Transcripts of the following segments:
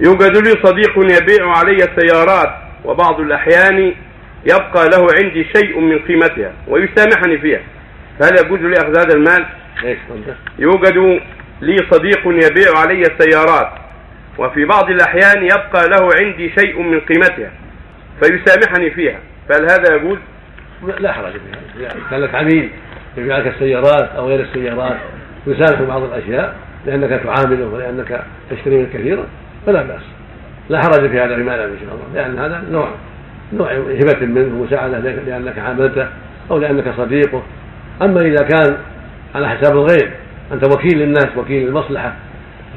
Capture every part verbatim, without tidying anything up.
يوجد لي صديق يبيع علي السيارات، وبعض الأحيان يبقى له عندي شيء من قيمتها ويسامحني فيها، فهل يجوز لي أخذ هذا المال؟ يوجد لي صديق يبيع علي السيارات، وفي بعض الأحيان يبقى له عندي شيء من قيمتها فيسامحني فيها، فهل هذا يجوز؟ لا حرج فيها، كان لك عميل يبيع لك السيارات أو غير السيارات ويسالك بعض الأشياء لأنك تعامله ولأنك تشتري منه كثيرا، فلا بأس، لا حرج في هذا المال إن شاء الله، لأن هذا نوع نوع هبة منه ومساعدة لأنك عاملته أو لأنك صديقه. أما إذا كان على حساب الغير، أنت وكيل للناس وكيل للمصلحة،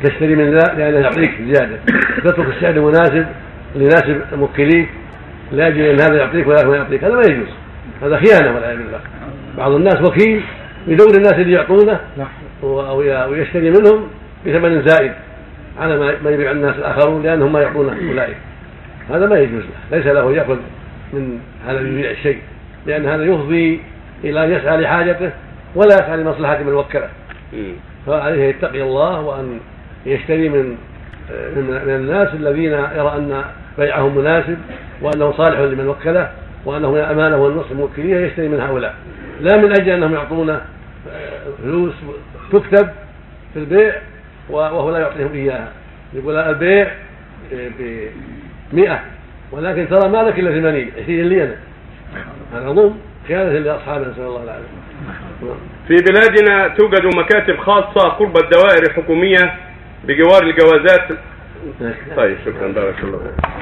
تشتري من ذا لأنه يعطيك زيادة، تترك السعر المناسب اللي يناسب موكليك لاجل أن هذا يعطيك ولا ما يعطيك، هذا ما يجوز، هذا خيانة والعياذ بالله. بعض الناس وكيل يدور الناس اللي يعطونه ويشتري منهم بثمن زائد على ما يبيع الناس الآخرون لأنهم ما يعطونه أولئك، هذا ما يجوز له، ليس له يأخذ من هذا يبيع الشيء، لأن هذا يفضي إلى أن يسعى لحاجته ولا يسعى لمصلحة من وكله، فعليه يتقي الله وأن يشتري من من الناس الذين يرى أن بيعهم مناسب وأنه صالح لمن وكله وأنهم أمانه والنصر موكليه، يشتري من هؤلاء لا من أجل أنهم يعطونه فلوس تكتب في البيع وهو لا يعطيهم إياها. يقول البيع بمئة ولكن ترى مالك إلا ثمانين، عشرين لينا، هذا ظلم خيانة لأصحابه نسأل الله العافية. في بلادنا توجد مكاتب خاصة قرب الدوائر الحكومية بجوار الجوازات. طيب شكرا بارك الله.